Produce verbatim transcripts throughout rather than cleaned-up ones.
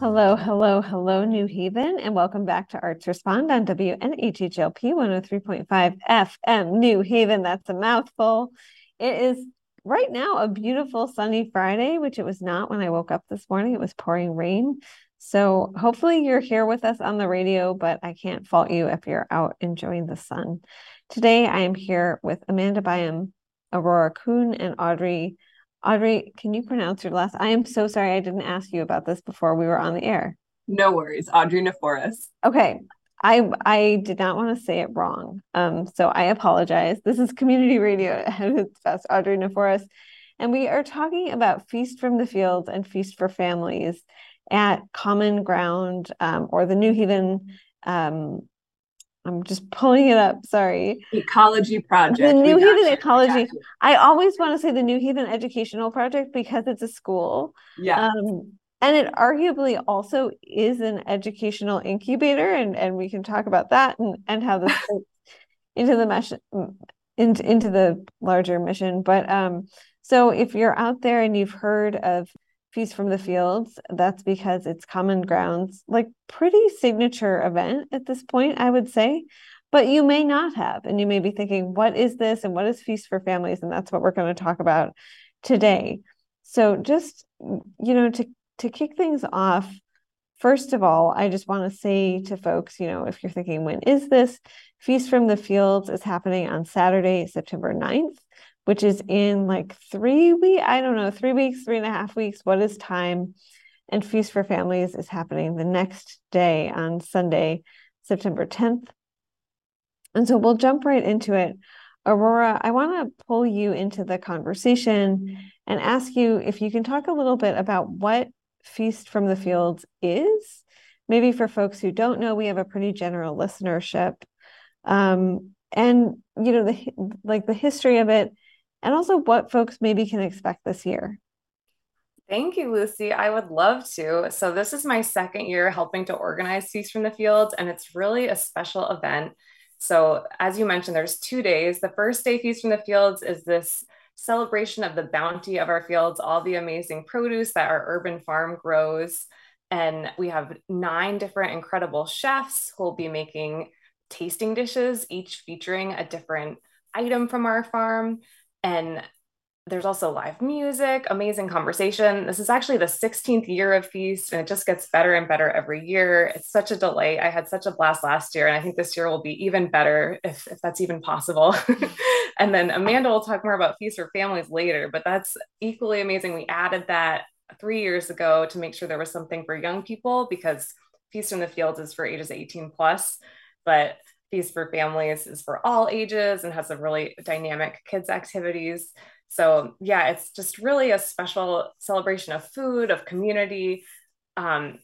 Hello, hello, hello, New Haven, and welcome back to Arts Respond on W N H H L P one oh three point five F M New Haven. That's a mouthful. It is right now a beautiful sunny Friday, which it was not when I woke up this morning. It was pouring rain. So hopefully you're here with us on the radio, but I can't fault you if you're out enjoying the sun. Today, I am here with Amanda Byam, Aurora Kuhn, and Audrey. Audrey, can you pronounce your last? I am so sorry I didn't ask you about this before we were on the air. No worries. Audrey Niforos. Okay. I I did not want to say it wrong. Um, so I apologize. This is community radio at its best. Audrey Niforos. And we are talking about Feast from the Fields and Feast for Families at Common Ground um, or the New Haven. Um, I'm just pulling it up. Sorry. Ecology Project. The New Haven Ecology. I always want to say the New Haven Educational Project because it's a school. Yeah. Um, and it arguably also is an educational incubator. And, and we can talk about that and, and how this fits into the mesh, into, into the larger mission. But um, so if you're out there and you've heard of Feast from the Fields, that's because it's Common Ground's like pretty signature event at this point, I would say, but you may not have, and you may be thinking, what is this and what is Feast for Families? And that's what we're going to talk about today. So just, you know, to, to kick things off, first of all, I just want to say to folks, you know, if you're thinking, when is this? Feast from the Fields is happening on Saturday, September ninth. Which is in like three weeks, I don't know, three weeks, three and a half weeks, what is time? And Feast for Families is happening the next day on Sunday, September tenth. And so we'll jump right into it. Aurora, I want to pull you into the conversation and ask you if you can talk a little bit about what Feast from the Fields is. Maybe for folks who don't know, we have a pretty general listenership. Um, and, you know, the like the history of it, and also what folks maybe can expect this year. Thank you, Lucy. I would love to. So this is my second year helping to organize Feast from the Fields, and it's really a special event. So as you mentioned, there's two days. The first day, Feast from the Fields, is this celebration of the bounty of our fields, all the amazing produce that our urban farm grows. And we have nine different incredible chefs who will be making tasting dishes, each featuring a different item from our farm. And there's also live music, amazing conversation. This is actually the sixteenth year of Feast, and it just gets better and better every year. It's such a delight. I had such a blast last year, and I think this year will be even better if, if that's even possible. And then Amanda will talk more about Feast for Families later, but that's equally amazing. We added that three years ago to make sure there was something for young people, because Feast from the Fields is for ages eighteen plus, but Feast for Families is for all ages and has some really dynamic kids activities. So yeah, it's just really a special celebration of food, of community. Um,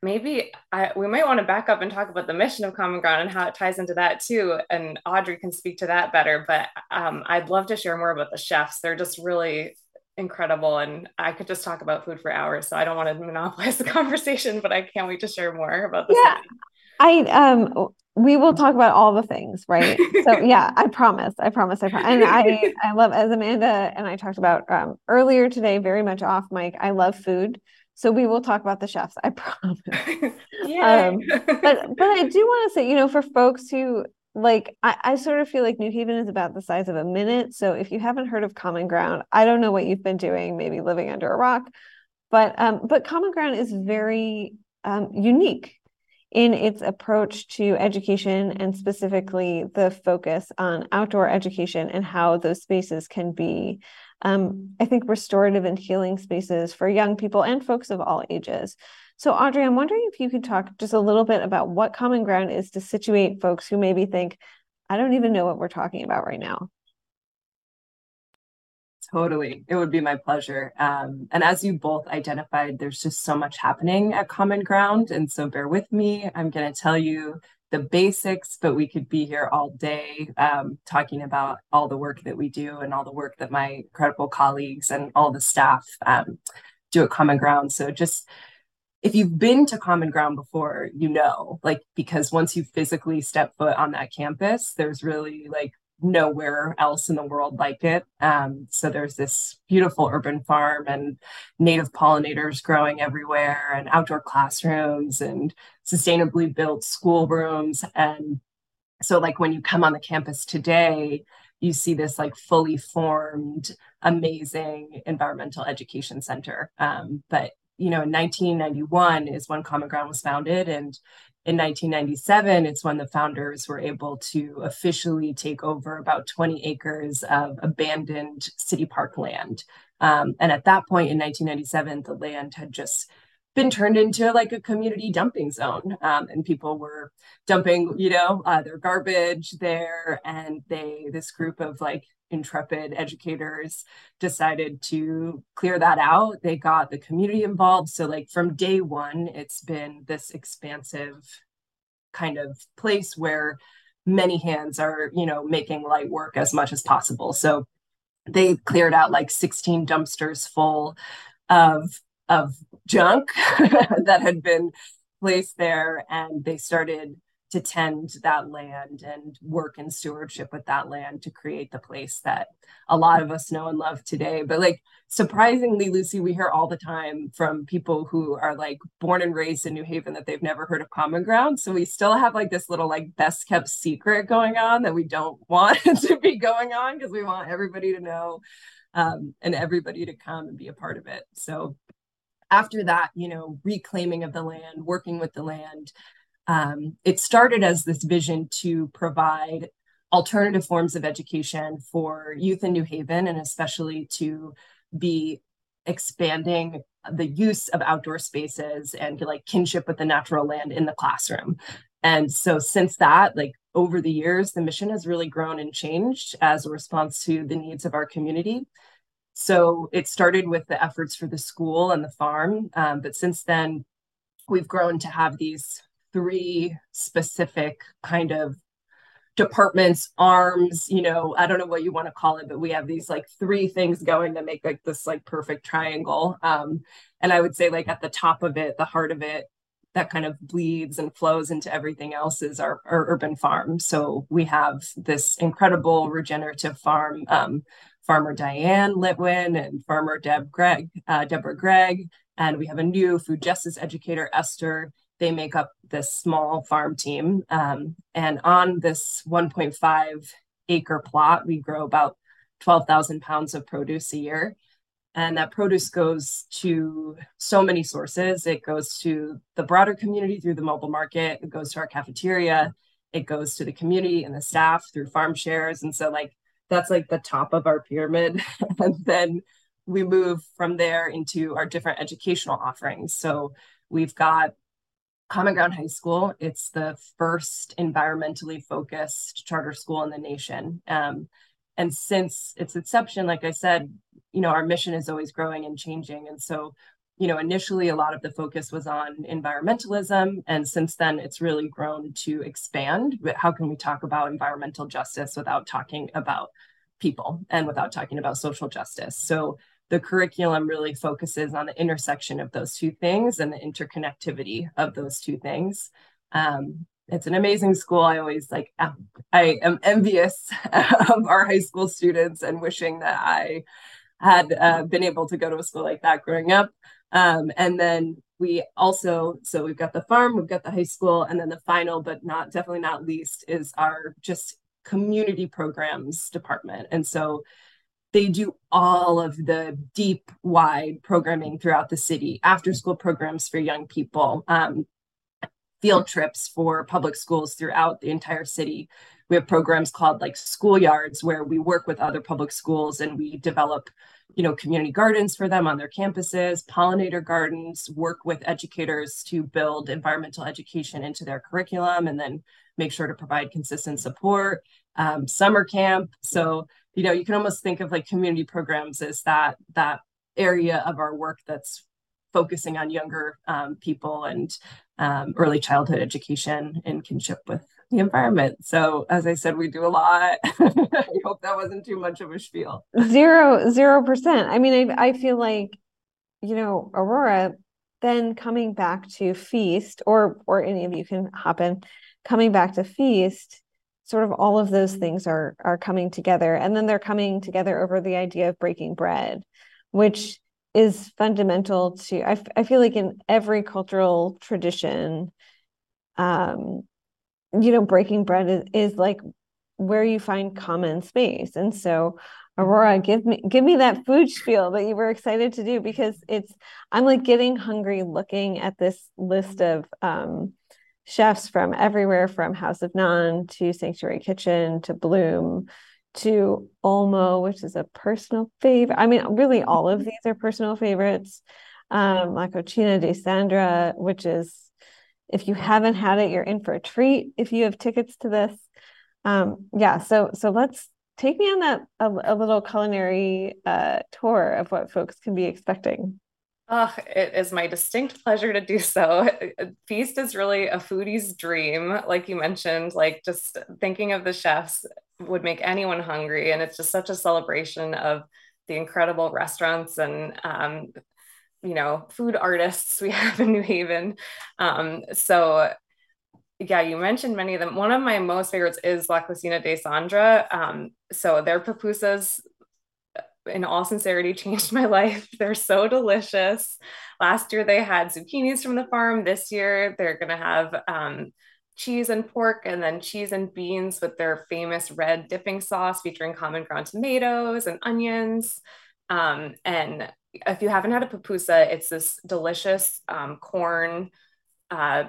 maybe I, we might want to back up and talk about the mission of Common Ground and how it ties into that too. And Audrey can speak to that better, but um, I'd love to share more about the chefs. They're just really incredible. And I could just talk about food for hours. So I don't want to monopolize the conversation, but I can't wait to share more about this. Yeah, I, um, we will talk about all the things, right? So yeah, I promise, I promise, I promise. And I, I love, as Amanda and I talked about um, earlier today, very much off mic, I love food. So we will talk about the chefs, I promise. Yeah. Um, but, but I do want to say, you know, for folks who like, I, I sort of feel like New Haven is about the size of a minute. So if you haven't heard of Common Ground, I don't know what you've been doing, maybe living under a rock, but, um, but Common Ground is very um, unique in its approach to education, and specifically the focus on outdoor education and how those spaces can be, um, I think, restorative and healing spaces for young people and folks of all ages. So Audrey, I'm wondering if you could talk just a little bit about what Common Ground is to situate folks who maybe think, I don't even know what we're talking about right now. Totally. It would be my pleasure. Um, and as you both identified, there's just so much happening at Common Ground. And so bear with me. I'm going to tell you the basics, but we could be here all day um, talking about all the work that we do and all the work that my incredible colleagues and all the staff um, do at Common Ground. So just if you've been to Common Ground before, you know, like, because once you physically step foot on that campus, there's really like nowhere else in the world like it. Um, so there's this beautiful urban farm and native pollinators growing everywhere and outdoor classrooms and sustainably built schoolrooms. And so like when you come on the campus today, you see this like fully formed, amazing environmental education center. Um, but, you know, in nineteen ninety-one is when Common Ground was founded. And in nineteen ninety-seven, it's when the founders were able to officially take over about twenty acres of abandoned city park land. Um, and at that point in nineteen ninety-seven, the land had just been turned into like a community dumping zone. Um, and people were dumping, you know, uh, their garbage there. And they, this group of like intrepid educators decided to clear that out. They got the community involved. So like from day one, it's been this expansive kind of place where many hands are, you know, making light work as much as possible. So they cleared out like sixteen dumpsters full of of junk that had been placed there. And they started to tend that land and work in stewardship with that land to create the place that a lot of us know and love today. But like, surprisingly, Lucy, we hear all the time from people who are like born and raised in New Haven that they've never heard of Common Ground. So we still have like this little like best kept secret going on that we don't want to be going on because we want everybody to know um, and everybody to come and be a part of it. So after that, you know, reclaiming of the land, working with the land, um, it started as this vision to provide alternative forms of education for youth in New Haven, and especially to be expanding the use of outdoor spaces and like kinship with the natural land in the classroom. And so since that, like over the years, the mission has really grown and changed as a response to the needs of our community. So it started with the efforts for the school and the farm, um, but since then, we've grown to have these three specific kind of departments, arms, you know, I don't know what you want to call it, but we have these like three things going to make like this like perfect triangle. Um, and I would say like at the top of it, the heart of it, that kind of bleeds and flows into everything else is our, our urban farm. So we have this incredible regenerative farm, um, Farmer Diane Litwin and Farmer Deb Gregg, uh, Deborah Gregg, and we have a new food justice educator, Esther. They make up this small farm team. Um, and on this one point five acre plot, we grow about twelve thousand pounds of produce a year. And that produce goes to so many sources. It goes to the broader community through the mobile market. It goes to our cafeteria. It goes to the community and the staff through farm shares. And so like, that's like the top of our pyramid. And then we move from there into our different educational offerings. So we've got Common Ground High School. It's the first environmentally focused charter school in the nation. Um, and since its inception, like I said, you know, our mission is always growing and changing. And so, you know, initially a lot of the focus was on environmentalism. And since then, it's really grown to expand. But how can we talk about environmental justice without talking about people and without talking about social justice? So the curriculum really focuses on the intersection of those two things and the interconnectivity of those two things. Um, it's an amazing school. I always like, I am envious of our high school students and wishing that I had uh, been able to go to a school like that growing up. Um, and then we also, so we've got the farm, we've got the high school, and then the final, but not definitely not least, is our just community programs department. And so they do all of the deep, wide programming throughout the city, after school programs for young people, um, field trips for public schools throughout the entire city. We have programs called like schoolyards where we work with other public schools and we develop, you know, community gardens for them on their campuses, pollinator gardens, work with educators to build environmental education into their curriculum and then make sure to provide consistent support, um, summer camp. So, you know, you can almost think of like community programs as that, that area of our work that's focusing on younger um, people and um, early childhood education and kinship with the environment. So as I said, we do a lot. I hope that wasn't too much of a spiel. Zero, zero percent. I mean, I, I feel like, you know, Aurora, then coming back to Feast, or or any of you can hop in, coming back to Feast, sort of all of those things are are coming together. And then they're coming together over the idea of breaking bread, which is fundamental to, I, f- I feel like in every cultural tradition, um, you know, breaking bread is, is like where you find common space. And so Aurora, give me, give me that food spiel that you were excited to do, because it's, I'm like getting hungry looking at this list of um, chefs from everywhere, from House of Nun to Sanctuary Kitchen to Bloom to Olmo, which is a personal favorite. I mean, really all of these are personal favorites. Um, La Cocina de Sandra, which is, if you haven't had it, you're in for a treat if you have tickets to this. Um, yeah, so so let's take me on that a, a little culinary uh, tour of what folks can be expecting. Oh, it is my distinct pleasure to do so. Feast is really a foodie's dream. Like you mentioned, like just thinking of the chefs would make anyone hungry. And it's just such a celebration of the incredible restaurants and, um, you know, food artists we have in New Haven. Um, so yeah, you mentioned many of them. One of my most favorites is La Cocina de Sandra. Um, so their pupusas, in all sincerity, changed my life. They're so delicious. Last year they had zucchinis from the farm. This year they're going to have um, cheese and pork, and then cheese and beans with their famous red dipping sauce featuring common ground tomatoes and onions. Um, and if you haven't had a pupusa, it's this delicious um, corn, uh,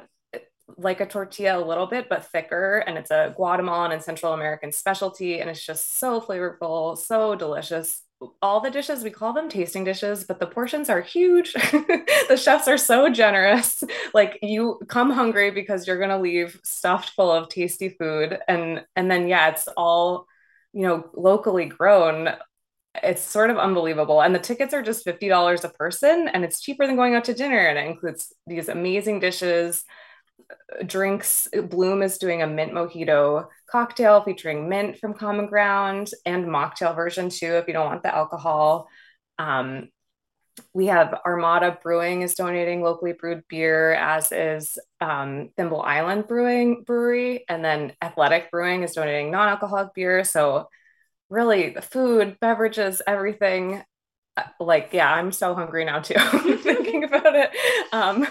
like a tortilla a little bit, but thicker. And it's a Guatemalan and Central American specialty. And it's just so flavorful, so delicious. All the dishes, we call them tasting dishes, but the portions are huge. The chefs are so generous. Like, you come hungry because you're going to leave stuffed full of tasty food. And, and then, yeah, it's all, you know, locally grown. It's sort of unbelievable. And the tickets are just fifty dollars a person, and it's cheaper than going out to dinner. And it includes these amazing dishes, drinks. Bloom is doing a mint mojito cocktail featuring mint from Common Ground, and mocktail version too if you don't want the alcohol. Um, we have Armada Brewing is donating locally brewed beer, as is um, Thimble Island Brewing Brewery, and then Athletic Brewing is donating non-alcoholic beer. So really, the food, beverages, everything. Like, yeah, I'm so hungry now too. Thinking about it. Um,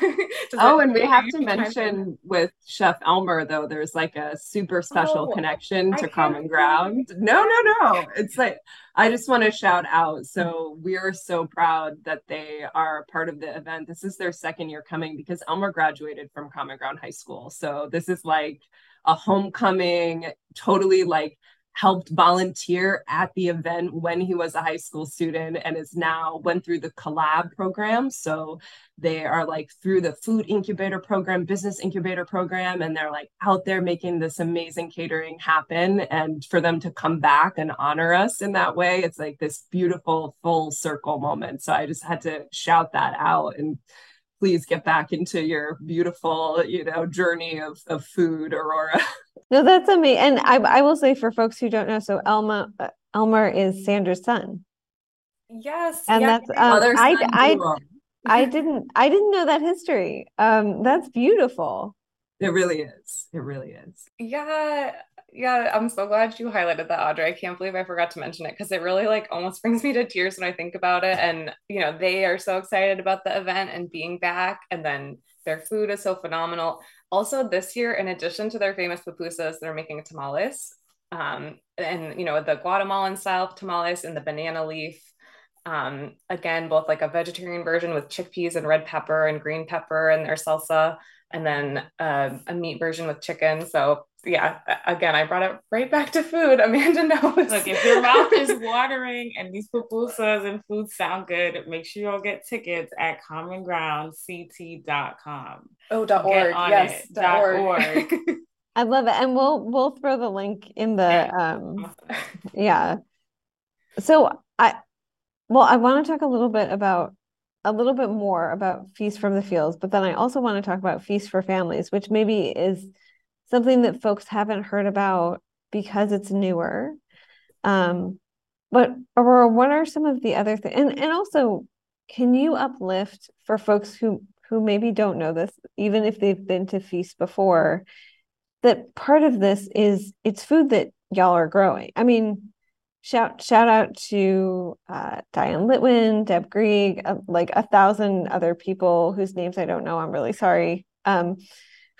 oh, and we have to mention with Chef Elmer, though, there's like a super special oh, connection to I Common Ground. No, no, no. It's like, I just want to shout out. So we're so proud that they are part of the event. This is their second year coming, because Elmer graduated from Common Ground High School. So this is like a homecoming, totally like helped volunteer at the event when he was a high school student, and is now went through the collab program. So they are like through the food incubator program, business incubator program, and they're like out there making this amazing catering happen. And for them to come back and honor us in that way, it's like this beautiful full circle moment. So I just had to shout that out, and please get back into your beautiful, you know, journey of, of food, Aurora. No, that's amazing. And I, I will say, for folks who don't know, so Elmer, Elmer is Sandra's son. Yes. And yes. That's, um, oh, I, I, I didn't, I didn't know that history. Um, that's beautiful. It really is. It really is. Yeah. Yeah. I'm so glad you highlighted that, Audrey. I can't believe I forgot to mention it, because it really like almost brings me to tears when I think about it. And, you know, they are so excited about the event and being back, and then their food is so phenomenal. Also this year, in addition to their famous pupusas, they're making tamales, um, and, you know, the Guatemalan style tamales and the banana leaf. Um, again, both like a vegetarian version with chickpeas and red pepper and green pepper and their salsa, and then uh, a meat version with chicken. So yeah, again, I brought it right back to food. Amanda knows. Look, if your mouth is watering and these pupusas and food sound good, make sure you all get tickets at common ground c t dot com. Oh, dot org. Yes, it, dot org. org. I love it. And we'll we'll throw the link in the, um, yeah. So I, well, I want to talk a little bit about, a little bit more about Feast from the Fields, but then I also want to talk about Feast for Families, which maybe is something that folks haven't heard about because it's newer. Um, but Aurora, what are some of the other things? And, and also, can you uplift for folks who, who maybe don't know this, even if they've been to Feast before, that part of this is it's food that y'all are growing. I mean, shout shout out to uh, Diane Litwin, Deb Gregg, uh, like a thousand other people whose names I don't know. I'm really sorry. Um,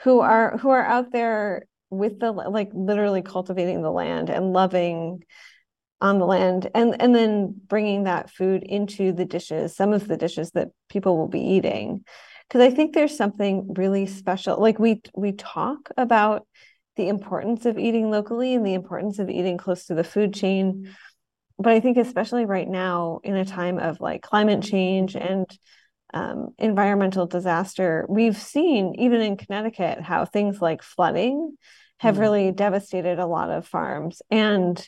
who are who are out there with the like literally cultivating the land and loving on the land, and and then bringing that food into the dishes, some of the dishes that people will be eating. Because I think there's something really special. Like we we talk about the importance of eating locally and the importance of eating close to the food chain. But I think especially right now in a time of like climate change and um, environmental disaster, we've seen even in Connecticut how things like flooding have mm-hmm. really devastated a lot of farms. And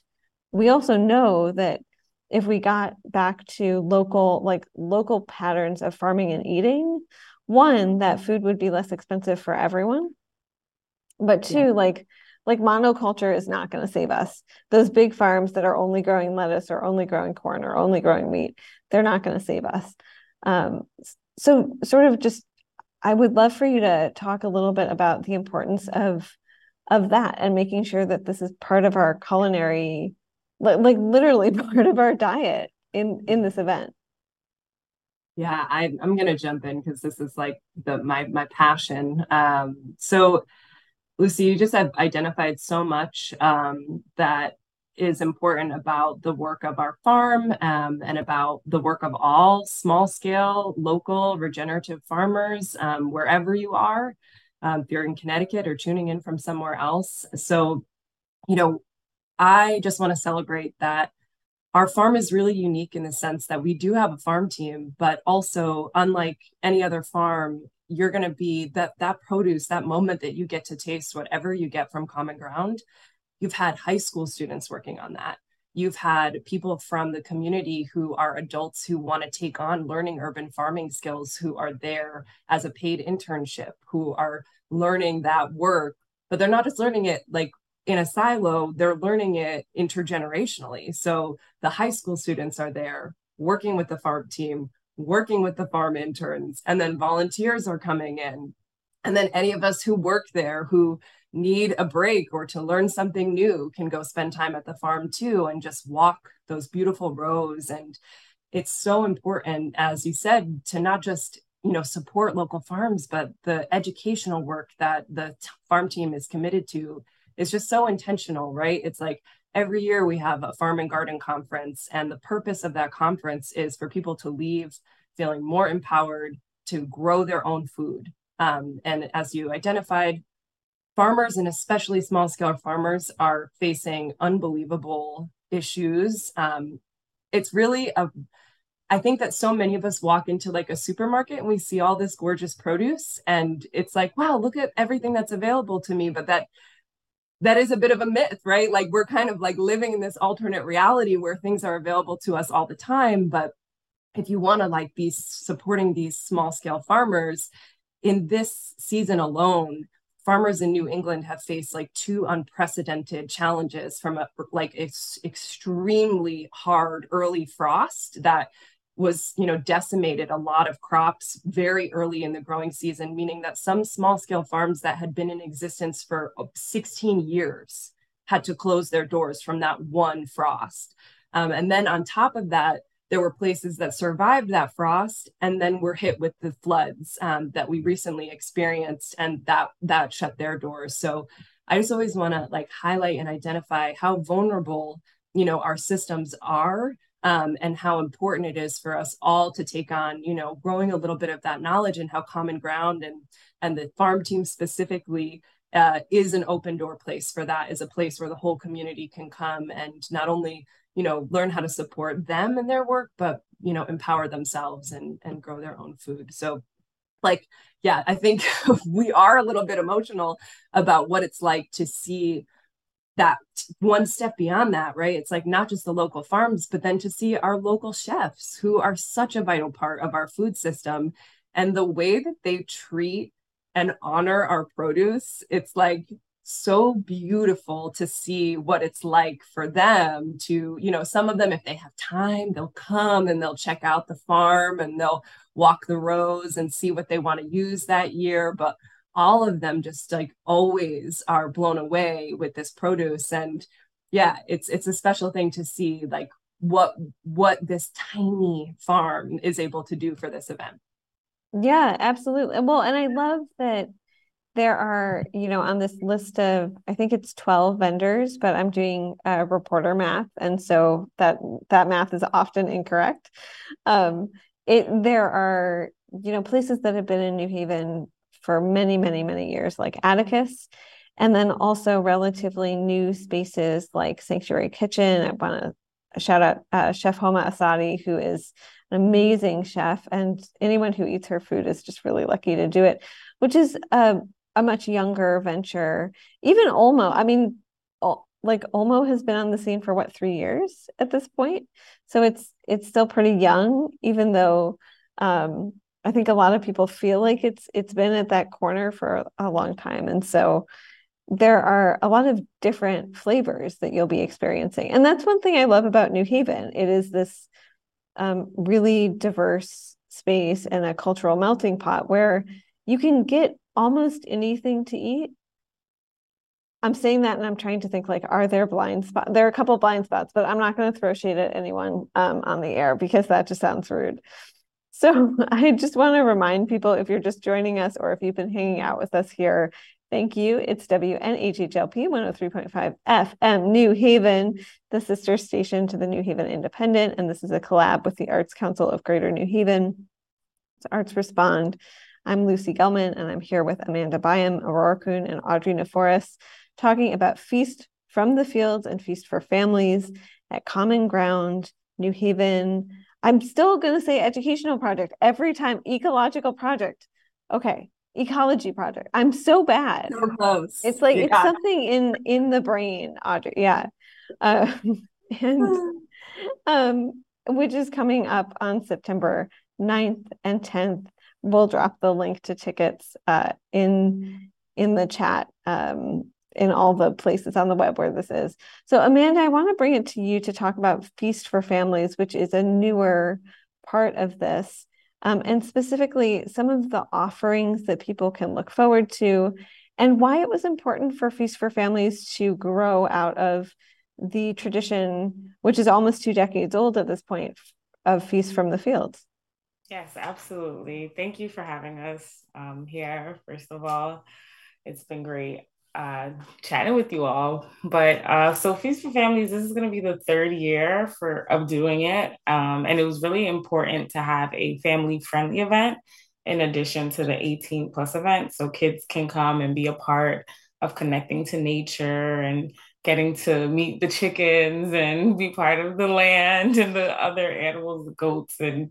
we also know that if we got back to local, like local patterns of farming and eating, one, that food would be less expensive for everyone, but two, yeah. like like monoculture is not going to save us. Those big farms that are only growing lettuce or only growing corn or only growing wheat, they're not going to save us. Um, so sort of just, I would love for you to talk a little bit about the importance of of that and making sure that this is part of our culinary, like literally part of our diet in in this event. Yeah, I, I'm going to jump in because this is like the my my passion. Um, so, Lucy, you just have identified so much um, that is important about the work of our farm um, and about the work of all small-scale, local, regenerative farmers, um, wherever you are, um, if you're in Connecticut or tuning in from somewhere else. So, you know, I just want to celebrate that. Our farm is really unique in the sense that we do have a farm team, but also unlike any other farm, you're going to be that that produce, that moment that you get to taste whatever you get from Common Ground. You've had high school students working on that. You've had people from the community who are adults who want to take on learning urban farming skills, who are there as a paid internship, who are learning that work, but they're not just learning it like in a silo, they're learning it intergenerationally. So the high school students are there working with the farm team, working with the farm interns, and then volunteers are coming in. And then any of us who work there who need a break or to learn something new can go spend time at the farm too and just walk those beautiful rows. And it's so important, as you said, to not just you know, support local farms, but the educational work that the t- farm team is committed to. It's just so intentional, right? It's like every year we have a farm and garden conference, and the purpose of that conference is for people to leave feeling more empowered to grow their own food. Um, and as you identified, farmers and especially small-scale farmers are facing unbelievable issues. Um, it's really a I think that so many of us walk into like a supermarket and we see all this gorgeous produce, and it's like, wow, look at everything that's available to me, but that. That is a bit of a myth, right? Like we're kind of like living in this alternate reality where things are available to us all the time. But if you want to like be supporting these small scale farmers, in this season alone, farmers in New England have faced like two unprecedented challenges from a, like ex- extremely hard early frost that was, you know, decimated a lot of crops very early in the growing season, meaning that some small-scale farms that had been in existence for sixteen years had to close their doors from that one frost. Um, and then on top of that, there were places that survived that frost and then were hit with the floods um, that we recently experienced, and that that shut their doors. So I just always want to like highlight and identify how vulnerable, you know, our systems are. Um, and how important it is for us all to take on, you know, growing a little bit of that knowledge, and how Common Ground and, and the farm team specifically uh, is an open door place for that, is a place where the whole community can come and not only, you know, learn how to support them in their work, but, you know, empower themselves and, and grow their own food. So like, yeah, I think we are a little bit emotional about what it's like to see that one step beyond that, right? It's like not just the local farms, but then to see our local chefs who are such a vital part of our food system, and the way that they treat and honor our produce. It's like so beautiful to see what it's like for them to, you know, some of them, if they have time, they'll come and they'll check out the farm and they'll walk the rows and see what they want to use that year. But all of them just like always are blown away with this produce. And yeah, it's it's a special thing to see like what what this tiny farm is able to do for this event. Yeah, absolutely. Well, and I love that there are, you know, on this list of, I think it's twelve vendors, but I'm doing uh, reporter math. And so that, that math is often incorrect. Um, it, there are, you know, places that have been in New Haven for many, many, many years, like Atticus, and then also relatively new spaces like Sanctuary Kitchen. I want to shout out uh, Chef Homa Asadi, who is an amazing chef, and anyone who eats her food is just really lucky to do it, which is a, a much younger venture. Even Olmo, I mean, like Olmo has been on the scene for what, three years at this point. So it's, it's still pretty young, even though um, I think a lot of people feel like it's, it's been at that corner for a long time. And so there are a lot of different flavors that you'll be experiencing. And that's one thing I love about New Haven. It is this um, really diverse space and a cultural melting pot where you can get almost anything to eat. I'm saying that, and I'm trying to think, like, are there blind spots? There are a couple of blind spots, but I'm not going to throw shade at anyone um, on the air, because that just sounds rude. So I just want to remind people, if you're just joining us or if you've been hanging out with us here, thank you. It's W N H H L P one oh three point five F M New Haven, the sister station to the New Haven Independent. And this is a collab with the Arts Council of Greater New Haven. It's Arts Respond. I'm Lucy Gellman, and I'm here with Amanda Byam, Aurora Kuhn, and Audrey Niforos, talking about Feast from the Fields and Feast for Families at Common Ground, New Haven. I'm still going to say educational project every time. Ecological project. Okay. Ecology project. I'm so bad. So close. It's like, yeah. It's something in, in the brain, Audrey. Yeah. Uh, and um, which is coming up on September ninth and tenth. We'll drop the link to tickets uh, in in the chat, um, in all the places on the web where this is. So, Amanda, I want to bring it to you to talk about Feast for Families, which is a newer part of this, um, and specifically some of the offerings that people can look forward to, and why it was important for Feast for Families to grow out of the tradition, which is almost two decades old at this point, of Feast from the Fields. Yes, absolutely. Thank you for having us um, here. First of all, it's been great uh, chatting with you all. But uh, so Feast for Families, this is going to be the third year for of doing it. Um, and it was really important to have a family-friendly event in addition to the eighteen plus event. So kids can come and be a part of connecting to nature and getting to meet the chickens and be part of the land and the other animals, the goats and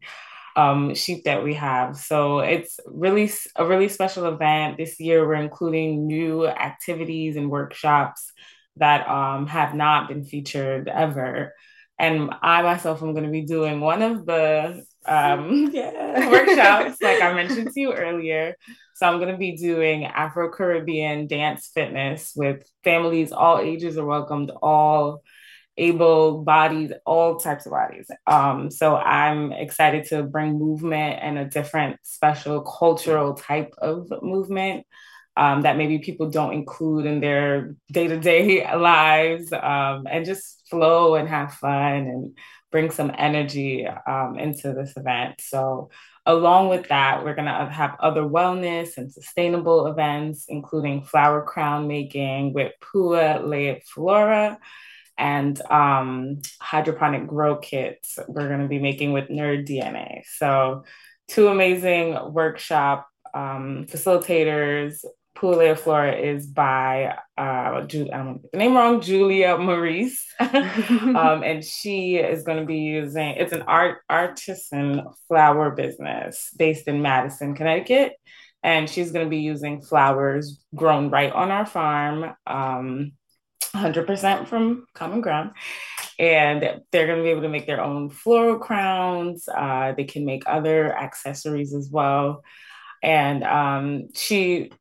Um, sheep that we have. So it's really a really special event. This year, we're including new activities and workshops that um, have not been featured ever. And I myself am going to be doing one of the um, yeah. workshops, like I mentioned to you earlier. So I'm going to be doing Afro-Caribbean dance fitness with families. All ages are welcomed, all able bodies, all types of bodies. Um, so I'm excited to bring movement and a different special cultural type of movement um, that maybe people don't include in their day-to-day lives, um, and just flow and have fun and bring some energy um, into this event. So along with that, we're gonna have other wellness and sustainable events, including flower crown making with Puleo Flora, and um, hydroponic grow kits we're going to be making with Nerd D N A. So two amazing workshop um, facilitators. Puleo Flora is by, uh, Ju- I don't get the name wrong, Julia Maurice. um, and she is going to be using, it's an art artisan flower business based in Madison, Connecticut. And she's going to be using flowers grown right on our farm, um, one hundred percent from Common Ground, and they're going to be able to make their own floral crowns. Uh, they can make other accessories as well. And um, she,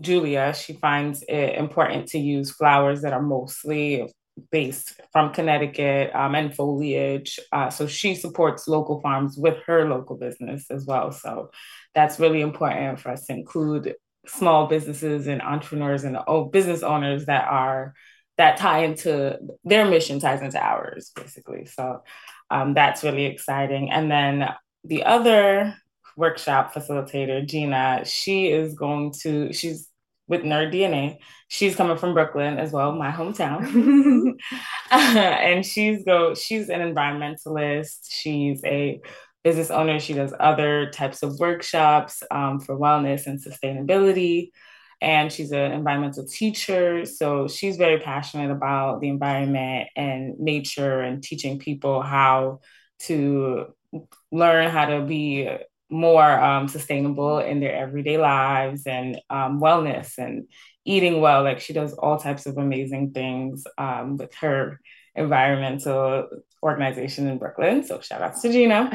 Julia, she finds it important to use flowers that are mostly based from Connecticut um, and foliage. Uh, so she supports local farms with her local business as well. So that's really important for us to include small businesses and entrepreneurs and business owners that are that tie into their mission ties into ours, basically. So um, that's really exciting. And then the other workshop facilitator, Gina, she is going to, she's with Nerd D N A. She's coming from Brooklyn as well, my hometown. And she's go, she's an environmentalist. She's a business owner. She does other types of workshops um, for wellness and sustainability. And she's an environmental teacher. So she's very passionate about the environment and nature and teaching people how to learn how to be more um, sustainable in their everyday lives and um, wellness and eating well. Like she does all types of amazing things um, with her environmental organization in Brooklyn. So shout outs to Gina.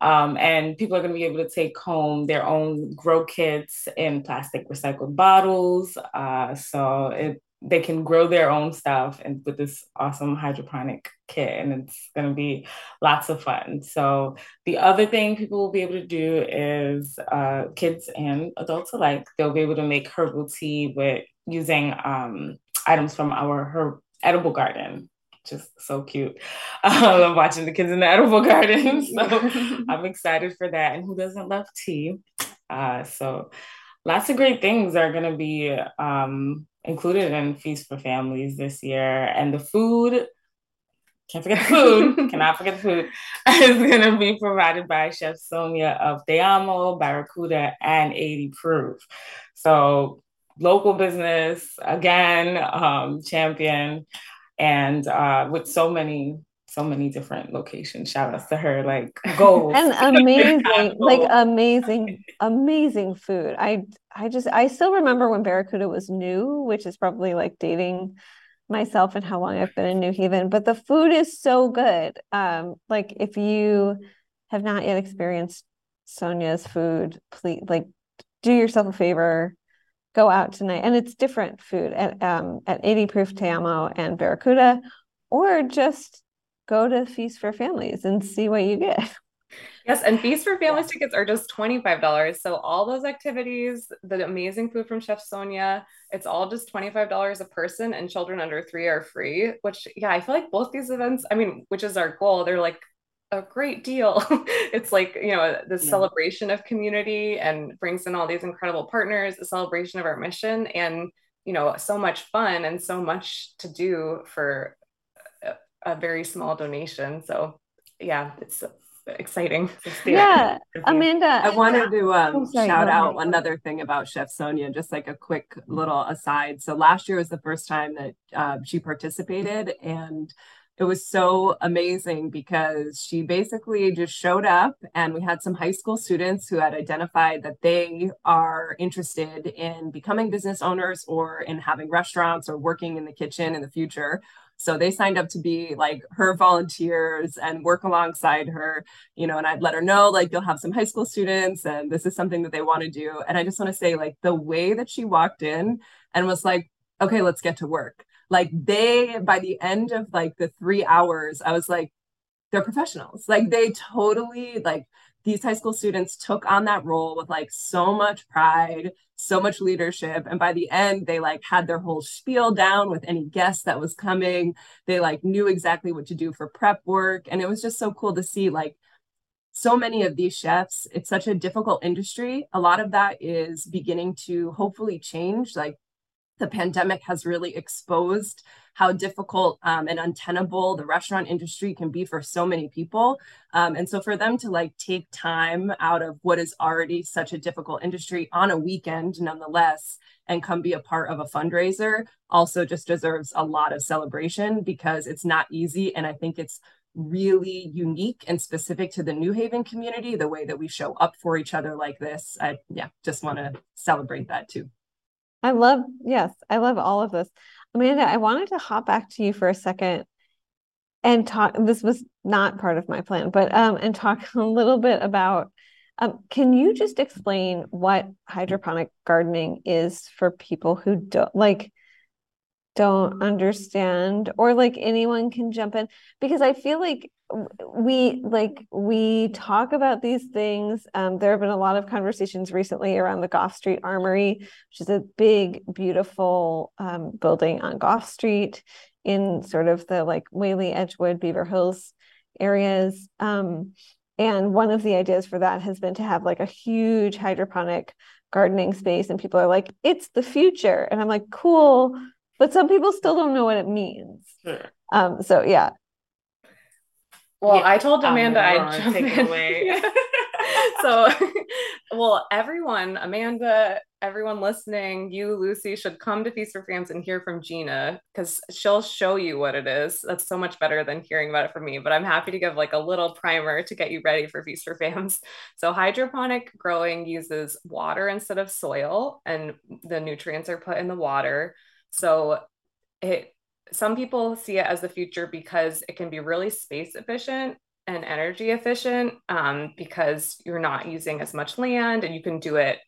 um, and people are going to be able to take home their own grow kits in plastic recycled bottles. Uh, so it, they can grow their own stuff and with this awesome hydroponic kit, and it's going to be lots of fun. So the other thing people will be able to do is uh, kids and adults alike, they'll be able to make herbal tea with using um, items from our herb edible garden. Just so cute. I love watching the kids in the edible garden. So I'm excited for that. And who doesn't love tea? Uh, so lots of great things are going to be um, included in Feast for Families this year. And the food, can't forget the food, cannot forget the food, is going to be provided by Chef Sonia of Te Amo, Barracuda, and eighty proof. So local business, again, um, champion. And uh, with so many, so many different locations. Shout outs to her, like goals and amazing, like amazing, amazing food. I, I just, I still remember when Barracuda was new, which is probably like dating myself and how long I've been in New Haven. But the food is so good. Um, like if you have not yet experienced Sonia's food, please, like, do yourself a favor. Go out tonight, and it's different food at um, at eighty proof, Te Amo, and Barracuda, or just go to Feast for Families and see what you get. Yes, and Feast for Families yeah. tickets are just twenty-five dollars. So all those activities, the amazing food from Chef Sonia, it's all just twenty-five dollars a person, and children under three are free, which, yeah, I feel like both these events, I mean, which is our goal, they're like a great deal. It's like, you know, the yeah. celebration of community and brings in all these incredible partners, a celebration of our mission, and, you know, so much fun and so much to do for a, a very small donation. So yeah, it's exciting. Yeah. Amanda, I wanted to um, sorry, shout out one other thing about Chef Sonia, just like a quick little aside. So last year was the first time that uh, she participated, and it was so amazing because she basically just showed up, and we had some high school students who had identified that they are interested in becoming business owners or in having restaurants or working in the kitchen in the future. So they signed up to be like her volunteers and work alongside her, you know, and I'd let her know, like, you'll have some high school students and this is something that they want to do. And I just want to say, like, the way that she walked in and was like, okay, let's get to work. Like they, by the end of like the three hours, I was like, they're professionals. Like they totally, like these high school students took on that role with like so much pride, so much leadership. And by the end, they like had their whole spiel down with any guest that was coming. They like knew exactly what to do for prep work. And it was just so cool to see like so many of these chefs. It's such a difficult industry. A lot of that is beginning to hopefully change. Like the pandemic has really exposed how difficult um, and untenable the restaurant industry can be for so many people. Um, and so for them to like take time out of what is already such a difficult industry on a weekend, nonetheless, and come be a part of a fundraiser also just deserves a lot of celebration because it's not easy. And I think it's really unique and specific to the New Haven community, the way that we show up for each other like this. I yeah, just want to celebrate that too. I love, yes, I love all of this. Amanda, I wanted to hop back to you for a second and talk, this was not part of my plan, but, um, and talk a little bit about, um, can you just explain what hydroponic gardening is for people who don't, like, don't understand, or like anyone can jump in, because I feel like we like we talk about these things. Um, there have been a lot of conversations recently around the Gough Street Armory, which is a big, beautiful um, building on Gough Street in sort of the like Whaley, Edgewood, Beaver Hills areas. Um, and one of the ideas for that has been to have like a huge hydroponic gardening space, and people are like, it's the future. And I'm like, cool. But some people still don't know what it means. Sure. Um, so yeah. Well, yeah, I told Amanda um, I'd jump in. Away. So, well, everyone, Amanda, everyone listening, you, Lucy, should come to Feast for Fams and hear from Gina, because she'll show you what it is. That's so much better than hearing about it from me, but I'm happy to give like a little primer to get you ready for Feast for Fams. So hydroponic growing uses water instead of soil, and the nutrients are put in the water. So it, some people see it as the future because it can be really space efficient and energy efficient, um, because you're not using as much land, and you can do it,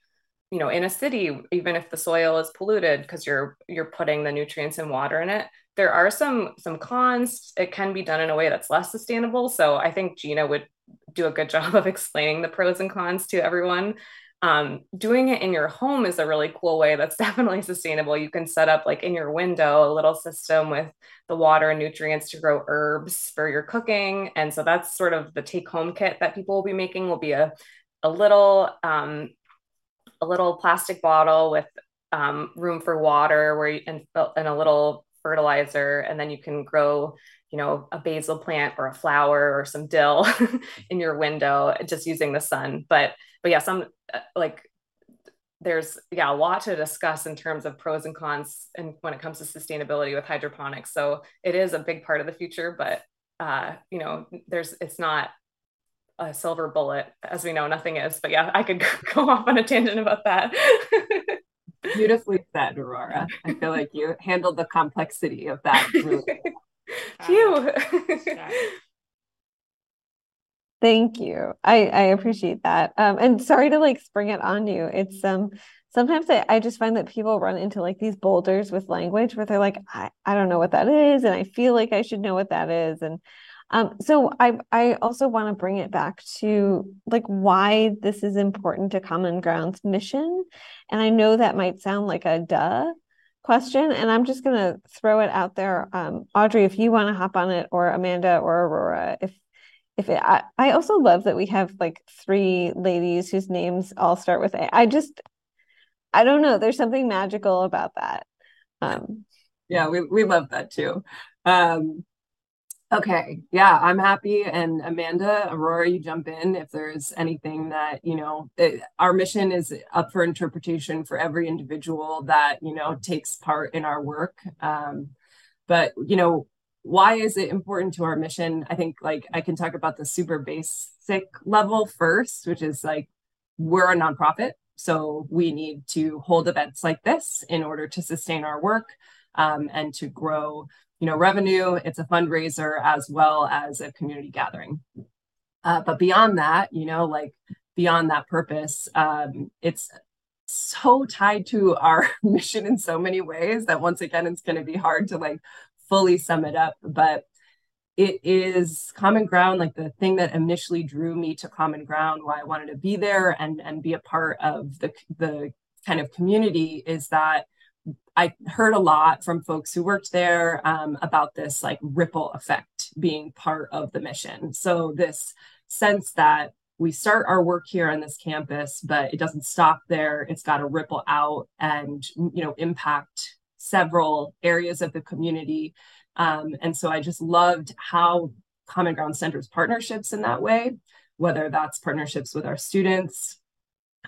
you know, in a city, even if the soil is polluted, because you're, you're putting the nutrients and water in it. There are some, some cons. It can be done in a way that's less sustainable. So I think Gina would do a good job of explaining the pros and cons to everyone. Um, doing it in your home is a really cool way that's definitely sustainable. You can set up like in your window a little system with the water and nutrients to grow herbs for your cooking. And so that's sort of the take home kit that people will be making. Will be a, a little, um, a little plastic bottle with um, room for water where you, and, and a little fertilizer, and then you can grow, you know, a basil plant or a flower or some dill in your window, just using the sun. But But yeah, some like there's, yeah, a lot to discuss in terms of pros and cons and when it comes to sustainability with hydroponics. So it is a big part of the future, but, uh, you know, there's, it's not a silver bullet, as we know, nothing is, but yeah, I could go off on a tangent about that. Beautifully said, Aurora. I feel like you handled the complexity of that. Phew. Thank you. I, I appreciate that. Um, and sorry to like spring it on you. It's um sometimes I, I just find that people run into like these boulders with language where they're like, I, I don't know what that is. And I feel like I should know what that is. And um, so I, I also want to bring it back to like why this is important to Common Ground's mission. And I know that might sound like a duh question, and I'm just going to throw it out there. Um, Audrey, if you want to hop on it, or Amanda or Aurora, if If it, I, I also love that we have like three ladies whose names all start with A. I just, I don't know. There's something magical about that. Um, yeah, we we love that too. Um, okay, yeah, I'm happy. And Amanda, Aurora, you jump in if there's anything that, you know, it, our mission is up for interpretation for every individual that, you know, takes part in our work. Um, but, you know, why is it important to our mission? I think like I can talk about the super basic level first, which is like, we're a nonprofit. So we need to hold events like this in order to sustain our work um, and to grow, you know, revenue. It's a fundraiser as well as a community gathering. Uh, but beyond that, you know, like beyond that purpose, um, it's so tied to our mission in so many ways that once again, it's going to be hard to like fully sum it up, but it is Common Ground, like the thing that initially drew me to Common Ground, why I wanted to be there and, and be a part of the, the kind of community, is that I heard a lot from folks who worked there um, about this like ripple effect being part of the mission. So this sense that we start our work here on this campus, but it doesn't stop there. It's got to ripple out and, you know, impact several areas of the community. Um, and so I just loved how Common Ground centers partnerships in that way, whether that's partnerships with our students,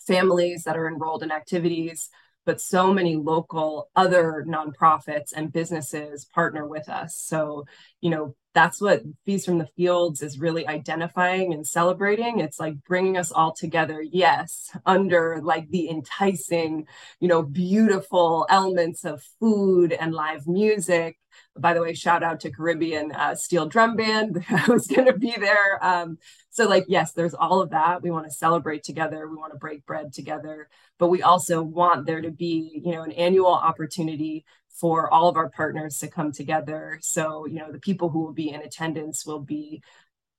families that are enrolled in activities, but so many local other nonprofits and businesses partner with us. So, you know, that's what Feast from the Fields is really identifying and celebrating. It's like bringing us all together, yes, under like the enticing, you know, beautiful elements of food and live music. By the way, shout out to Caribbean uh, Steel Drum Band. I was going to be there. Um, so like, yes, there's all of that. We want to celebrate together. We want to break bread together, but we also want there to be, you know, an annual opportunity for all of our partners to come together. So, you know, the people who will be in attendance will be,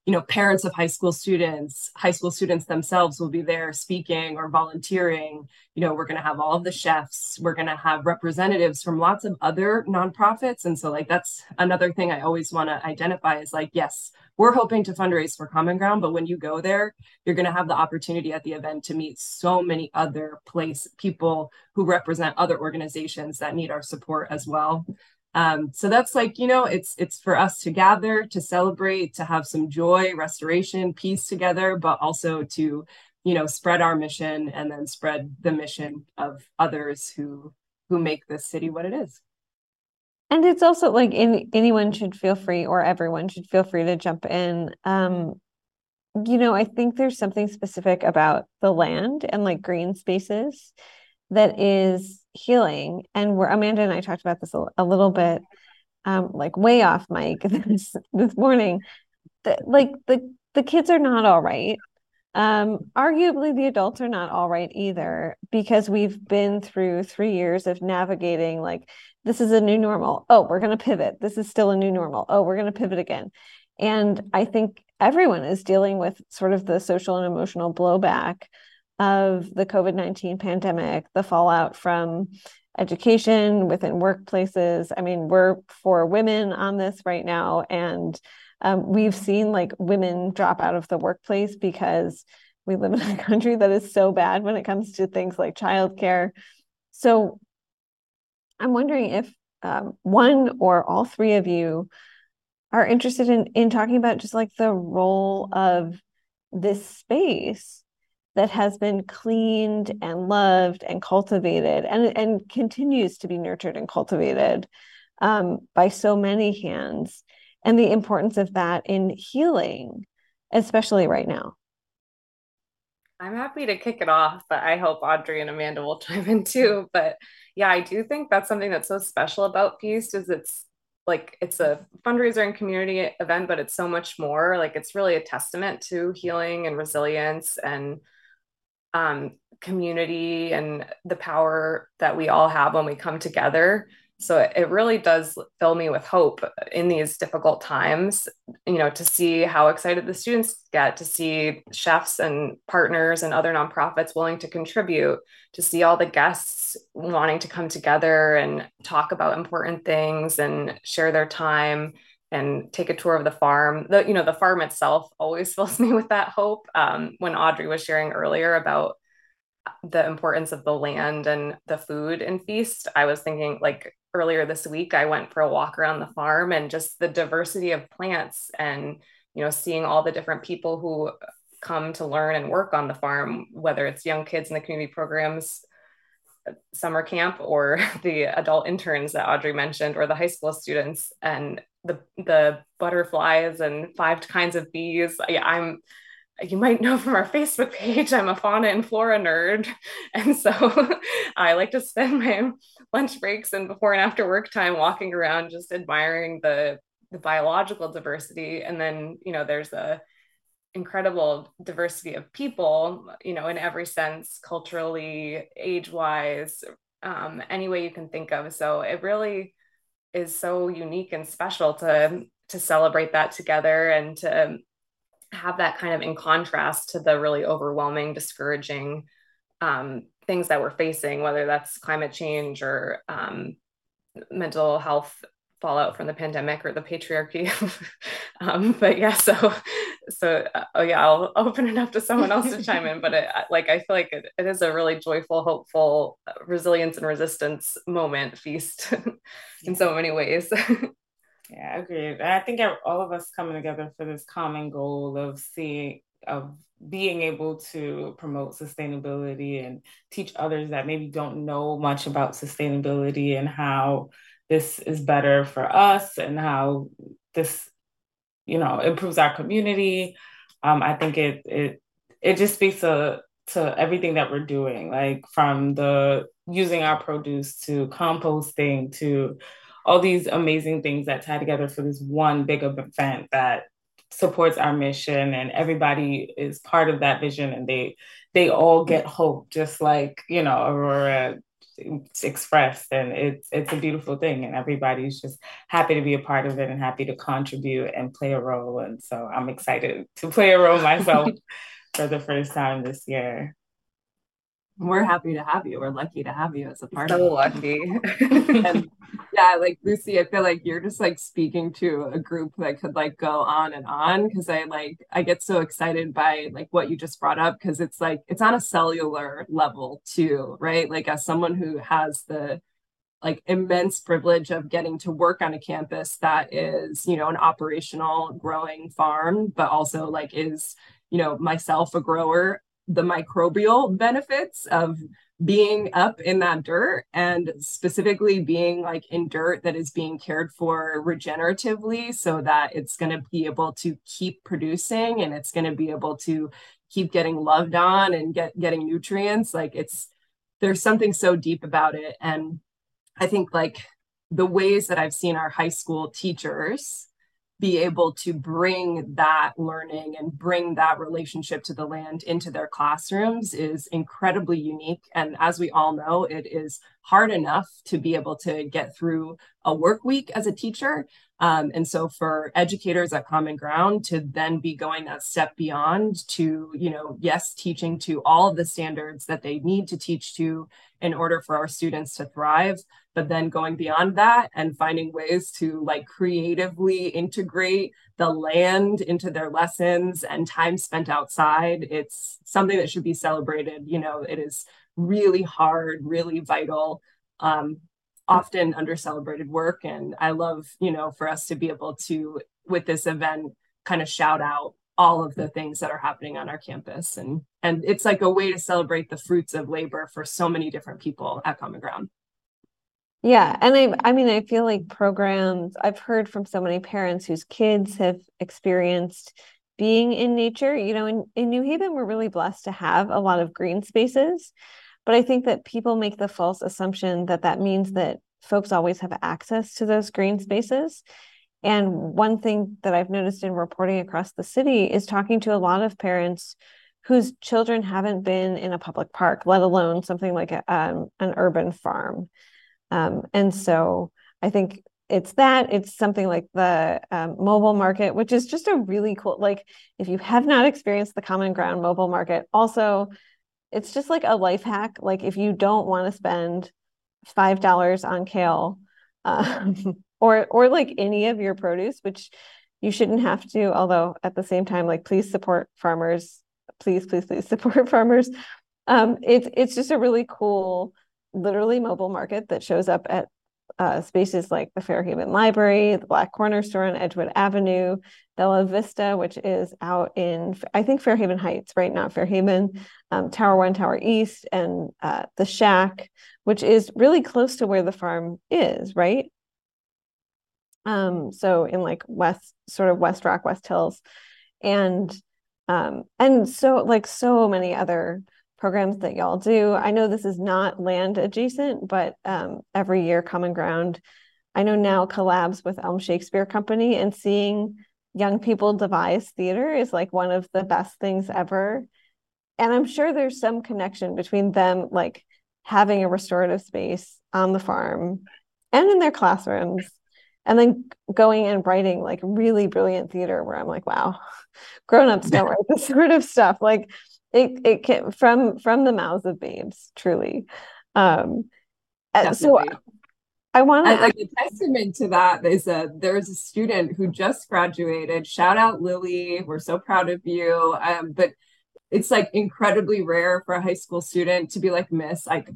you know, parents of high school students, high school students themselves will be there speaking or volunteering. You know, we're going to have all of the chefs, we're going to have representatives from lots of other nonprofits. And so like, that's another thing I always want to identify is like, yes, we're hoping to fundraise for Common Ground, but when you go there, you're going to have the opportunity at the event to meet so many other place people who represent other organizations that need our support as well. Um, so that's like, you know, it's it's for us to gather, to celebrate, to have some joy, restoration, peace together, but also to, you know, spread our mission and then spread the mission of others who who make this city what it is. And it's also like in, anyone should feel free or everyone should feel free to jump in. Um, you know, I think there's something specific about the land and like green spaces that is healing, and where Amanda and I talked about this a, a little bit um like way off mic this this morning, that like the the kids are not all right, um arguably the adults are not all right either, because we've been through three years of navigating like this is a new normal, oh we're going to pivot, this is still a new normal, oh we're going to pivot again. And I think everyone is dealing with sort of the social and emotional blowback of the COVID nineteen pandemic, the fallout from education within workplaces. I mean, we're for women on this right now. And um, we've seen like women drop out of the workplace because we live in a country that is so bad when it comes to things like childcare. So I'm wondering if um, one or all three of you are interested in, in talking about just like the role of this space that has been cleaned and loved and cultivated and, and continues to be nurtured and cultivated um, by so many hands, and the importance of that in healing, especially right now. I'm happy to kick it off, but I hope Audrey and Amanda will chime in too. But yeah, I do think that's something that's so special about Feast is it's like, it's a fundraiser and community event, but it's so much more. Like, it's really a testament to healing and resilience and Um, community and the power that we all have when we come together. So it, it really does fill me with hope in these difficult times, you know, to see how excited the students get, to see chefs and partners and other nonprofits willing to contribute, to see all the guests wanting to come together and talk about important things and share their time and take a tour of the farm. The, you know, the farm itself always fills me with that hope. Um, when Audrey was sharing earlier about the importance of the land and the food and Feast, I was thinking like earlier this week, I went for a walk around the farm and just the diversity of plants and, you know, seeing all the different people who come to learn and work on the farm, whether it's young kids in the community programs, summer camp, or the adult interns that Audrey mentioned, or the high school students, and the the butterflies and five kinds of bees. I, I'm, you might know from our Facebook page, I'm a fauna and flora nerd. And so I like to spend my lunch breaks and before and after work time walking around, just admiring the, the biological diversity. And then, you know, there's a incredible diversity of people, you know, in every sense, culturally, age-wise, um, any way you can think of. So it really is so unique and special to, to celebrate that together and to have that kind of in contrast to the really overwhelming, discouraging um, things that we're facing, whether that's climate change or um, mental health fallout from the pandemic or the patriarchy. um, but yeah, so, so, uh, oh yeah, I'll open it up to someone else to chime in, but it, like, I feel like it, it is a really joyful, hopeful resilience and resistance moment Feast in so many ways. Yeah, I agree. I think all of us coming together for this common goal of seeing, of being able to promote sustainability and teach others that maybe don't know much about sustainability and how this is better for us and how this, you know, improves our community. Um, I think it it it just speaks to, to everything that we're doing, like from the using our produce to composting to all these amazing things that tie together for this one big event that supports our mission, and everybody is part of that vision and they they all get hope, just like, you know, Aurora expressed, and it's it's a beautiful thing, and everybody's just happy to be a part of it and happy to contribute and play a role. And so I'm excited to play a role myself for the first time this year. We're happy to have you. We're lucky to have you as a part so of it. Lucky. And yeah, like Lucy, I feel like you're just like speaking to a group that could like go on and on, because I like I get so excited by like what you just brought up, because it's like it's on a cellular level too, right? Like as someone who has the like immense privilege of getting to work on a campus that is, you know, an operational growing farm, but also like is, you know, myself a grower, the microbial benefits of being up in that dirt, and specifically being like in dirt that is being cared for regeneratively so that it's going to be able to keep producing and it's going to be able to keep getting loved on and get getting nutrients. Like it's, there's something so deep about it. And I think like the ways that I've seen our high school teachers be able to bring that learning and bring that relationship to the land into their classrooms is incredibly unique. And as we all know, it is hard enough to be able to get through a work week as a teacher. Um, and so for educators at Common Ground to then be going that step beyond to, you know, yes, teaching to all of the standards that they need to teach to in order for our students to thrive, but then going beyond that and finding ways to like creatively integrate the land into their lessons and time spent outside. It's something that should be celebrated. You know, it is really hard, really vital, um, often under celebrated work. And I love, you know, for us to be able to, with this event, kind of shout out all of the things that are happening on our campus. And, and it's like a way to celebrate the fruits of labor for so many different people at Common Ground. Yeah. And I, I mean, I feel like programs, I've heard from so many parents whose kids have experienced being in nature. You know, in, in New Haven, we're really blessed to have a lot of green spaces. But I think that people make the false assumption that that means that folks always have access to those green spaces. And one thing that I've noticed in reporting across the city is talking to a lot of parents whose children haven't been in a public park, let alone something like a, um, an urban farm. Um, and so I think it's that, it's something like the um, mobile market, which is just a really cool, like if you have not experienced the Common Ground mobile market, also it's just like a life hack. Like if you don't want to spend five dollars on kale um, or, or like any of your produce, which you shouldn't have to, although at the same time, like please support farmers, please, please, please support farmers. Um, it's, it's just a really cool, literally mobile market that shows up at uh, spaces like the Fairhaven Library, the Black Corner Store on Edgewood Avenue, Bella Vista, which is out in, I think Fairhaven Heights, right? Not Fairhaven, um, Tower One, Tower East, and uh, the Shack, which is really close to where the farm is, right? Um, so in like West, sort of West Rock, West Hills, and um, and so like so many other programs that y'all do. I know this is not land adjacent, but um, every year Common Ground, I know now, collabs with Elm Shakespeare Company, and seeing young people devise theater is like one of the best things ever. And I'm sure there's some connection between them, like having a restorative space on the farm and in their classrooms, and then going and writing like really brilliant theater where I'm like, wow, grown-ups don't write this sort of stuff. Like It it came from from the mouths of babes, truly. Um, so I, I want to like a testament to that is a there's a student who just graduated. Shout out Lily, we're so proud of you. Um, but it's like incredibly rare for a high school student to be like, Miss, like,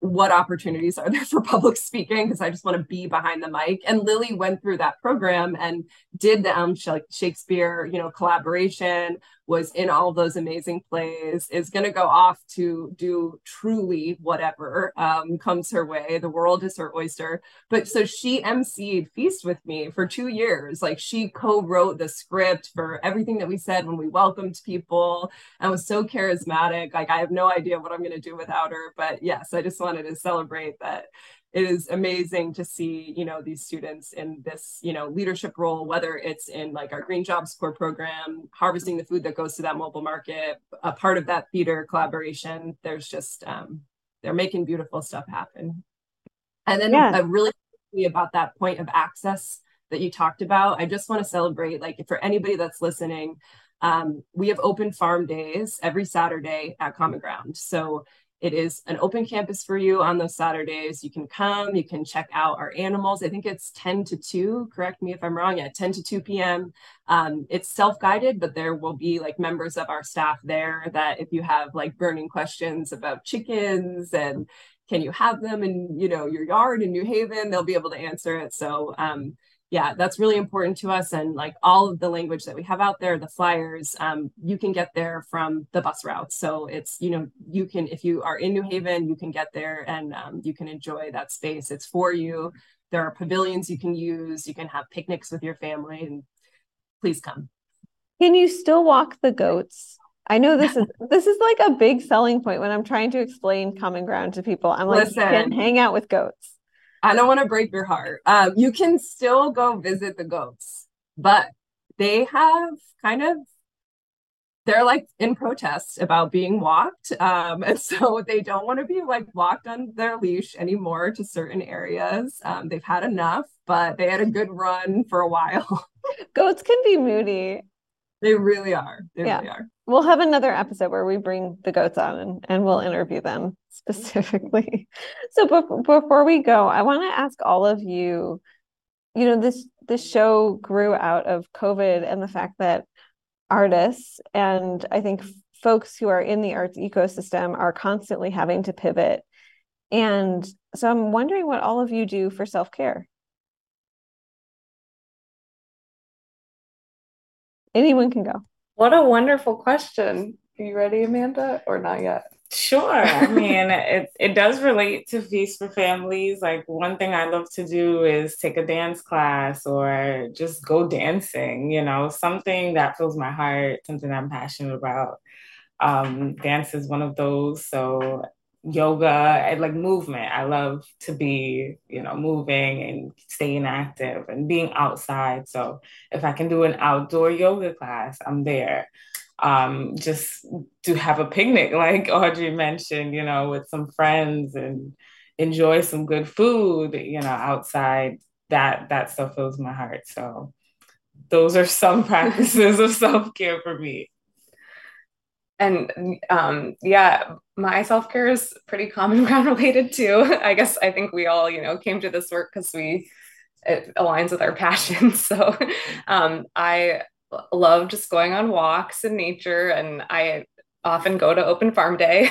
what opportunities are there for public speaking? Because I just want to be behind the mic. And Lily went through that program and did the Elm Shakespeare, you know, collaboration, was in all those amazing plays, is going to go off to do truly whatever um, comes her way. The world is her oyster. But so she emceed Feast with me for two years. Like she co-wrote the script for everything that we said when we welcomed people, and was so charismatic. Like I have no idea what I'm going to do without her. But yes, I just wanted to celebrate that. It is amazing to see, you know, these students in this, you know, leadership role, whether it's in like our Green Jobs Corps program, harvesting the food that goes to that mobile market, a part of that theater collaboration. There's just, um, they're making beautiful stuff happen. And then yeah. a really quickly about that point of access that you talked about, I just want to celebrate, like for anybody that's listening, um, we have open farm days every Saturday at Common Ground. So it is an open campus for you on those Saturdays. You can come, you can check out our animals. I think it's ten to two, correct me if I'm wrong, at yeah, ten to two p.m. Um, it's self-guided, but there will be like members of our staff there that if you have like burning questions about chickens and can you have them in, you know, your yard in New Haven, they'll be able to answer it. So um, yeah, that's really important to us. And like all of the language that we have out there, the flyers, um, you can get there from the bus route. So it's, you know, you can, if you are in New Haven, you can get there and um, you can enjoy that space. It's for you. There are pavilions you can use. You can have picnics with your family and please come. Can you still walk the goats? I know this is this is like a big selling point when I'm trying to explain Common Ground to people. I'm like, Listen, you can hang out with goats. I don't want to break your heart. Um, you can still go visit the goats, but they have kind of, they're like in protest about being walked. Um, and so they don't want to be like walked on their leash anymore to certain areas. Um, they've had enough, but they had a good run for a while. Goats can be moody. They really are. They yeah. really are. We'll have another episode where we bring the goats on and, and we'll interview them specifically. So be- before we go, I want to ask all of you, you know, this, this show grew out of COVID and the fact that artists and I think folks who are in the arts ecosystem are constantly having to pivot. And so I'm wondering what all of you do for self-care. Anyone can go. What a wonderful question. Are you ready, Amanda, or not yet? Sure. I mean, it, it does relate to Feast for Families. Like one thing I love to do is take a dance class or just go dancing, you know, something that fills my heart, something I'm passionate about. Um, dance is one of those. So yoga and like movement. I love to be, you know, moving and staying active and being outside. So if I can do an outdoor yoga class, I'm there. Um, just to have a picnic, like Audrey mentioned, you know, with some friends and enjoy some good food, you know, outside. That that stuff fills my heart. So those are some practices of self-care for me. And um, yeah, my self-care is pretty Common Ground related too. I guess I think we all, you know, came to this work because we, it aligns with our passion. So um, I love just going on walks in nature, and I often go to open farm day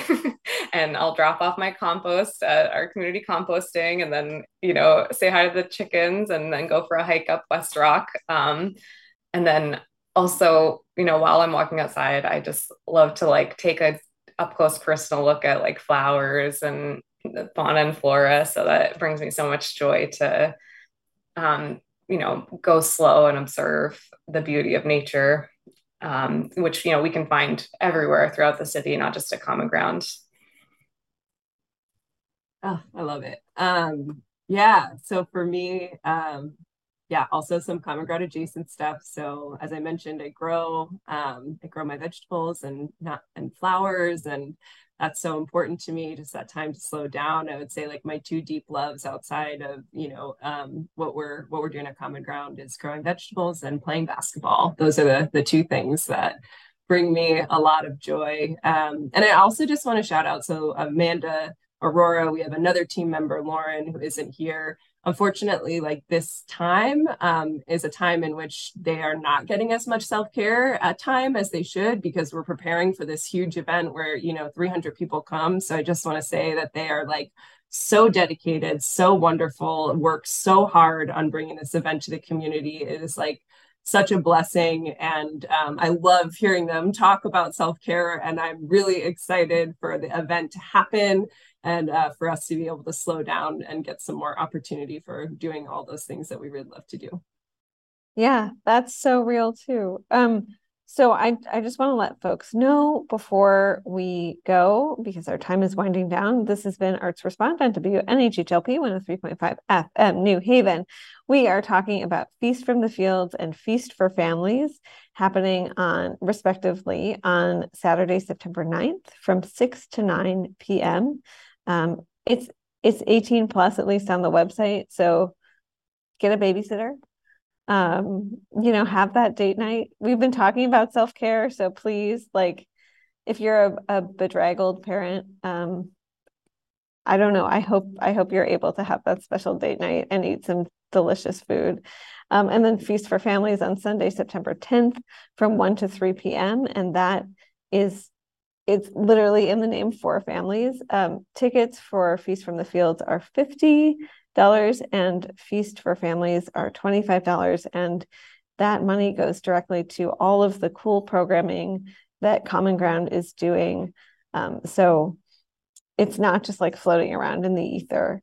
and I'll drop off my compost at our community composting and then, you know, say hi to the chickens and then go for a hike up West Rock. Um, and then also, you know, while I'm walking outside, I just love to like take a up close personal look at like flowers and the fauna and flora. So that it brings me so much joy to, um, you know, go slow and observe the beauty of nature, um, which, you know, we can find everywhere throughout the city, not just at Common Ground. Oh, I love it. Um, yeah. So for me, um, Yeah, also some Common Ground adjacent stuff. So as I mentioned, I grow, um, I grow my vegetables and not and flowers, and that's so important to me. Just that time to slow down. I would say like my two deep loves outside of you know um, what we're what we're doing at Common Ground is growing vegetables and playing basketball. Those are the the two things that bring me a lot of joy. Um, and I also just want to shout out. So Amanda, Aurora, we have another team member, Lauren, who isn't here. Unfortunately, like this time um, is a time in which they are not getting as much self-care uh, time as they should because we're preparing for this huge event where, you know, three hundred people come. So I just want to say that they are like so dedicated, so wonderful, work so hard on bringing this event to the community. It is like such a blessing. And um, I love hearing them talk about self-care, and I'm really excited for the event to happen and uh, for us to be able to slow down and get some more opportunity for doing all those things that we really love to do. Yeah, that's so real too. Um, so I, I just want to let folks know before we go, because our time is winding down, this has been Arts Respond on W N H H L P one oh three point five F M New Haven. We are talking about Feast from the Fields and Feast for Families happening on, respectively, on Saturday, September ninth from six to nine p.m. Um, it's it's eighteen plus, at least on the website. So get a babysitter. Um, you know, have that date night. We've been talking about self-care. So please, like, if you're a, a bedraggled parent, um, I don't know. I hope, I hope you're able to have that special date night and eat some delicious food. Um, and then Feast for Families on Sunday, September tenth from one to three p.m. And that is, it's literally in the name, for families. Um, tickets for Feast from the Fields are fifty dollars and Feast for Families are twenty-five dollars. And that money goes directly to all of the cool programming that Common Ground is doing. Um, so it's not just like floating around in the ether.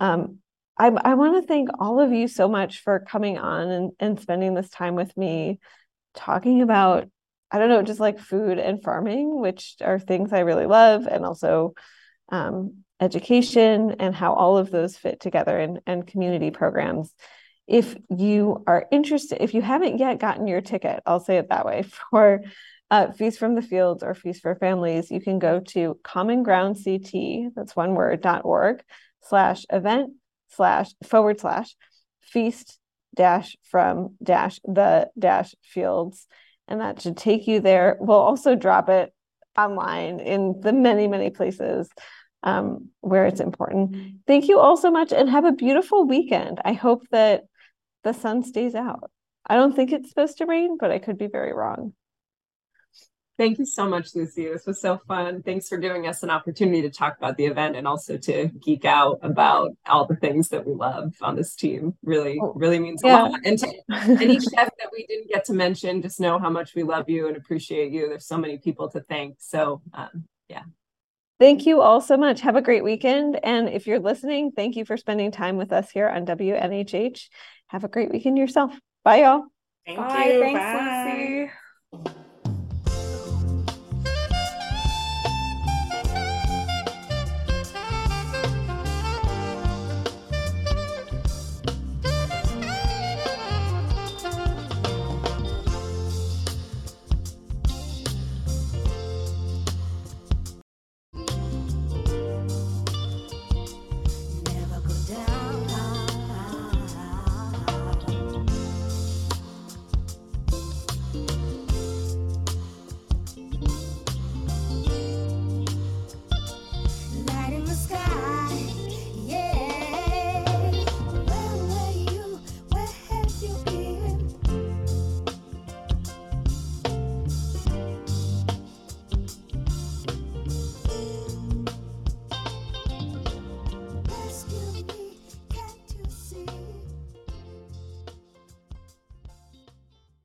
Um, I, I want to thank all of you so much for coming on and, and spending this time with me talking about, I don't know, just like food and farming, which are things I really love, and also um, education and how all of those fit together, and, and community programs. If you are interested, if you haven't yet gotten your ticket, I'll say it that way, for Uh, Feast from the Fields or Feast for Families, you can go to common ground c t, that's one word, .org, slash event, slash, forward slash, feast dash from dash the dash fields. And that should take you there. We'll also drop it online in the many, many places um, where it's important. Thank you all so much, and have a beautiful weekend. I hope that the sun stays out. I don't think it's supposed to rain, but I could be very wrong. Thank you so much, Lucy. This was so fun. Thanks for giving us an opportunity to talk about the event and also to geek out about all the things that we love on this team. Really, really means yeah. a lot. And to any chef that we didn't get to mention, just know how much we love you and appreciate you. There's so many people to thank. So, um, yeah. Thank you all so much. Have a great weekend. And if you're listening, thank you for spending time with us here on W N H H. Have a great weekend yourself. Bye, y'all. Thank Bye. you. Thanks, Bye. Lucy.